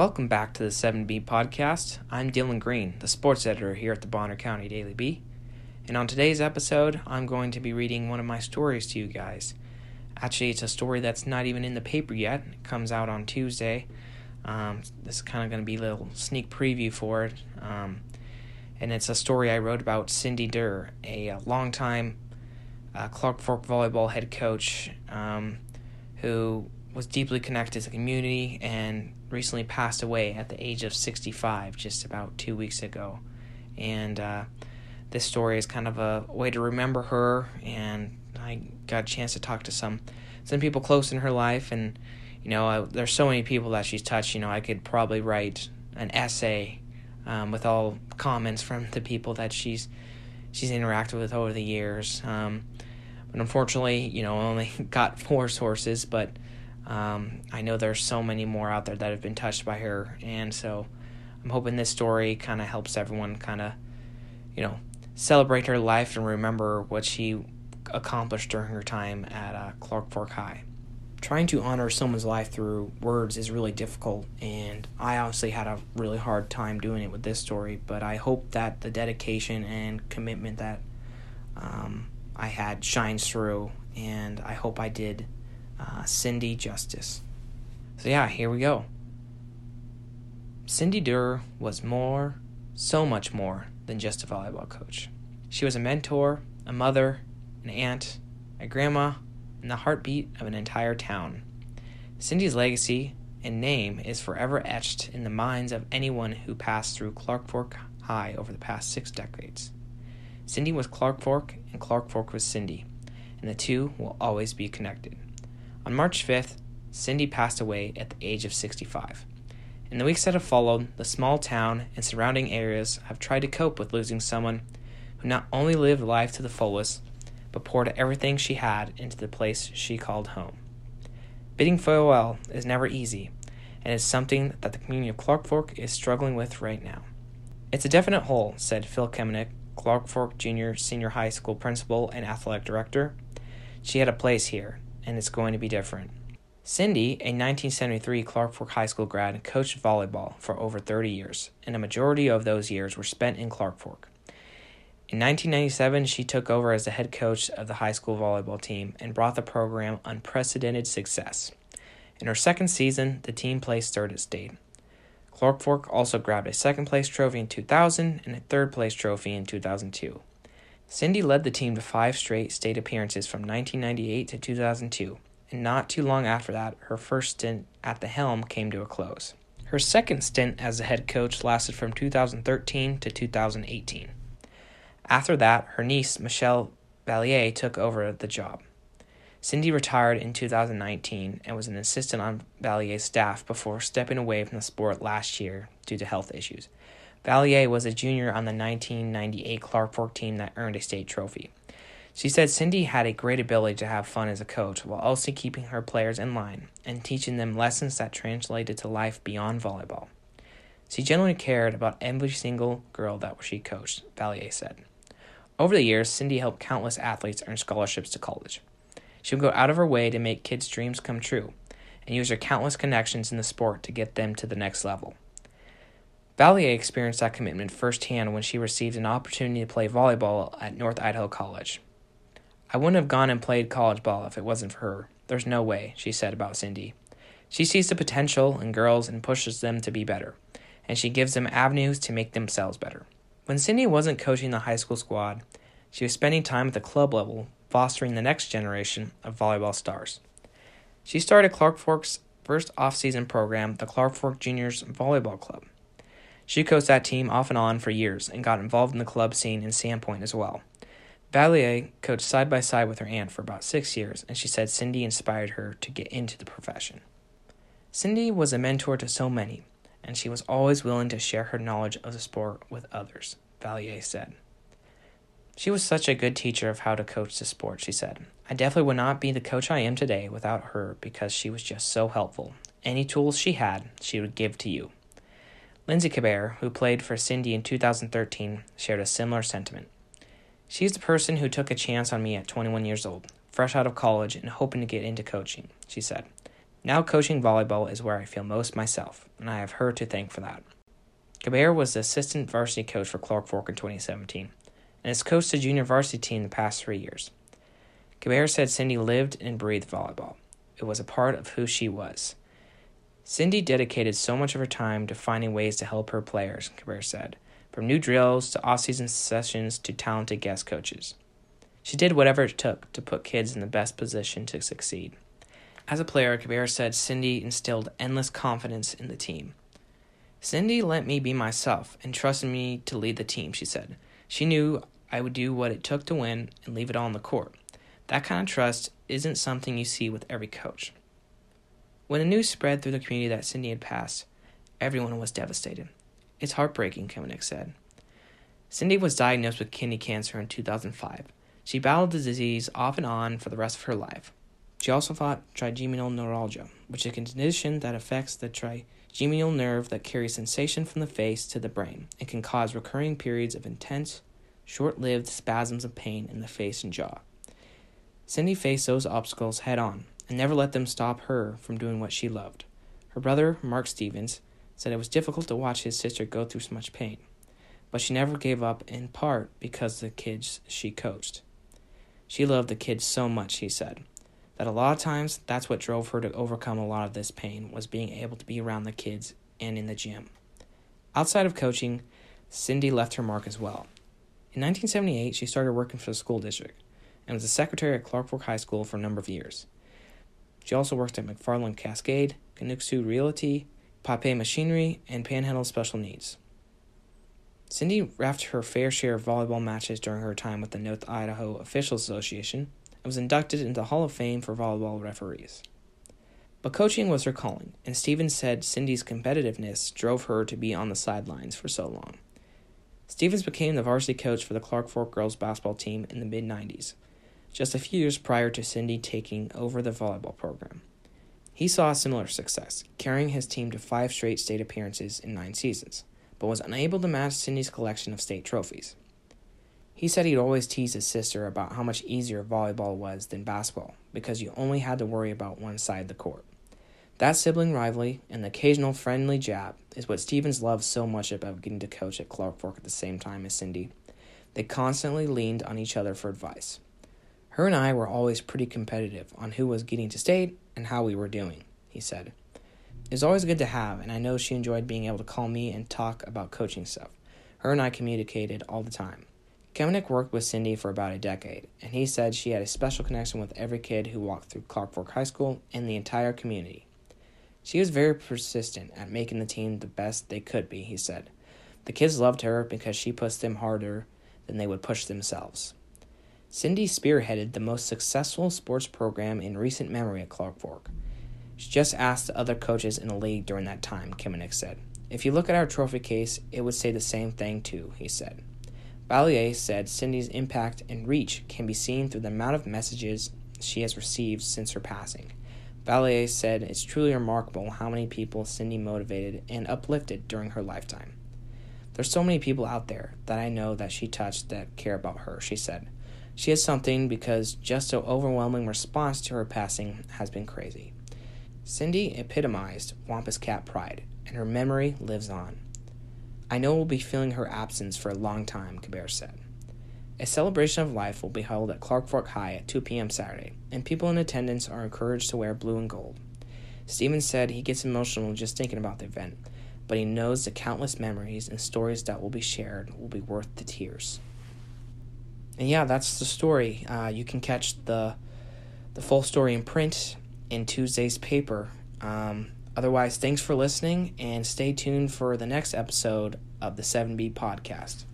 Welcome back to the 7B podcast. I'm Dylan Green, the sports editor here at the Bonner County Daily Bee. And on today's episode, I'm going to be reading one of my stories to you guys. Actually, it's a story that's not even in the paper yet. It comes out on Tuesday. This is kind of going to be a little sneak preview for it. And it's a story I wrote about Cindy Durr, a longtime Clark Fork volleyball head coach who was deeply connected to the community and recently passed away at the age of 65, just about 2 weeks ago. And this story is kind of a way to remember her, and I got a chance to talk to some people close in her life, and there's so many people that she's touched. I could probably write an essay with all comments from the people that she's interacted with over the years. But unfortunately, I only got four sources, but I know there's so many more out there that have been touched by her, and so I'm hoping this story kind of helps everyone kind of, celebrate her life and remember what she accomplished during her time at Clark Fork High. Trying to honor someone's life through words is really difficult, and I obviously had a really hard time doing it with this story, but I hope that the dedication and commitment that I had shines through, and I hope I did Cindy justice. So yeah, here we go. Cindy Durr was so much more than just a volleyball coach. She was a mentor, a mother, an aunt, a grandma, and the heartbeat of an entire town. Cindy's legacy and name is forever etched in the minds of anyone who passed through Clark Fork High over the past 6 decades. Cindy was Clark Fork, and Clark Fork was Cindy, and the two will always be connected. On March 5th, Cindy passed away at the age of 65. In the weeks that have followed, the small town and surrounding areas have tried to cope with losing someone who not only lived life to the fullest, but poured everything she had into the place she called home. Bidding farewell is never easy, and is something that the community of Clark Fork is struggling with right now. "It's a definite hole," said Phil Kamenick, Clark Fork Junior Senior High School principal and athletic director. "She had a place here, and it's going to be different." Cindy, a 1973 Clark Fork High School grad, coached volleyball for over 30 years, and a majority of those years were spent in Clark Fork. In 1997, she took over as the head coach of the high school volleyball team and brought the program unprecedented success. In her second season, the team placed third at state. Clark Fork also grabbed a second-place trophy in 2000 and a third-place trophy in 2002. Cindy led the team to 5 straight state appearances from 1998 to 2002, and not too long after that, her first stint at the helm came to a close. Her second stint as the head coach lasted from 2013 to 2018. After that, her niece, Michelle Vallier, took over the job. Cindy retired in 2019 and was an assistant on Vallier's staff before stepping away from the sport last year due to health issues. Vallier was a junior on the 1998 Clark Fork team that earned a state trophy. She said Cindy had a great ability to have fun as a coach while also keeping her players in line and teaching them lessons that translated to life beyond volleyball. "She genuinely cared about every single girl that she coached," Vallier said. Over the years, Cindy helped countless athletes earn scholarships to college. She would go out of her way to make kids' dreams come true and use her countless connections in the sport to get them to the next level. Vallier experienced that commitment firsthand when she received an opportunity to play volleyball at North Idaho College. "I wouldn't have gone and played college ball if it wasn't for her. There's no way," she said about Cindy. "She sees the potential in girls and pushes them to be better, and she gives them avenues to make themselves better." When Cindy wasn't coaching the high school squad, she was spending time at the club level, fostering the next generation of volleyball stars. She started Clark Fork's first off-season program, the Clark Fork Juniors Volleyball Club. She coached that team off and on for years and got involved in the club scene in Sandpoint as well. Vallier coached side by side with her aunt for about 6 years, and she said Cindy inspired her to get into the profession. Cindy was a mentor to so many, and she was always willing to share her knowledge of the sport with others, Vallier said. "She was such a good teacher of how to coach the sport," she said. "I definitely would not be the coach I am today without her because she was just so helpful. Any tools she had, she would give to you." Lindsay Kaber, who played for Cindy in 2013, shared a similar sentiment. "She's the person who took a chance on me at 21 years old, fresh out of college and hoping to get into coaching," she said. Now coaching volleyball is where I feel most myself, and I have her to thank for that. Kaber was the assistant varsity coach for Clark Fork in 2017, and has coached the junior varsity team the past 3 years. Kaber said Cindy lived and breathed volleyball. It was a part of who she was. Cindy dedicated so much of her time to finding ways to help her players, Kaber said, from new drills to off-season sessions to talented guest coaches. She did whatever it took to put kids in the best position to succeed. As a player, Kaber said Cindy instilled endless confidence in the team. Cindy let me be myself and trusted me to lead the team, she said. She knew I would do what it took to win and leave it all on the court. That kind of trust isn't something you see with every coach. When the news spread through the community that Cindy had passed, everyone was devastated. It's heartbreaking, Kamenick said. Cindy was diagnosed with kidney cancer in 2005. She battled the disease off and on for the rest of her life. She also fought trigeminal neuralgia, which is a condition that affects the trigeminal nerve that carries sensation from the face to the brain and can cause recurring periods of intense, short-lived spasms of pain in the face and jaw. Cindy faced those obstacles head-on and never let them stop her from doing what she loved. Her brother, Mark Stevens, said it was difficult to watch his sister go through so much pain, but she never gave up, in part because of the kids she coached. She loved the kids so much, he said, that a lot of times that's what drove her to overcome a lot of this pain, was being able to be around the kids and in the gym. Outside of coaching, Cindy left her mark as well. In 1978, she started working for the school district and was the secretary at Clark Fork High School for a number of years. She also worked at McFarland Cascade, Canuksu Realty, Pape Machinery, and Panhandle Special Needs. Cindy wrapped her fair share of volleyball matches during her time with the North Idaho Officials Association, and was inducted into the Hall of Fame for volleyball referees. But coaching was her calling, and Stevens said Cindy's competitiveness drove her to be on the sidelines for so long. Stevens became the varsity coach for the Clark Fork girls basketball team in the mid-90s, just a few years prior to Cindy taking over the volleyball program. He saw similar success, carrying his team to 5 straight state appearances in 9 seasons, but was unable to match Cindy's collection of state trophies. He said he'd always tease his sister about how much easier volleyball was than basketball because you only had to worry about one side of the court. That sibling rivalry and the occasional friendly jab is what Stevens loved so much about getting to coach at Clark Fork at the same time as Cindy. They constantly leaned on each other for advice. Her and I were always pretty competitive on who was getting to state and how we were doing, he said. It was always good to have, and I know she enjoyed being able to call me and talk about coaching stuff. Her and I communicated all the time. Kamenick worked with Cindy for about a decade, and he said she had a special connection with every kid who walked through Clark Fork High School and the entire community. She was very persistent at making the team the best they could be, he said. The kids loved her because she pushed them harder than they would push themselves. Cindy spearheaded the most successful sports program in recent memory at Clark Fork. She just asked the other coaches in the league during that time, Kamenick said. If you look at our trophy case, it would say the same thing too, he said. Vallier said Cindy's impact and reach can be seen through the amount of messages she has received since her passing. Vallier said it's truly remarkable how many people Cindy motivated and uplifted during her lifetime. There's so many people out there that I know that she touched that care about her, she said. She has something because just an overwhelming response to her passing has been crazy. Cindy epitomized Wampus Cat pride, and her memory lives on. I know we'll be feeling her absence for a long time, Kaber said. A celebration of life will be held at Clark Fork High at 2 p.m. Saturday, and people in attendance are encouraged to wear blue and gold. Stevens said he gets emotional just thinking about the event, but he knows the countless memories and stories that will be shared will be worth the tears. And yeah, that's the story. You can catch the full story in print in Tuesday's paper. Otherwise, thanks for listening, and stay tuned for the next episode of the 7B Podcast.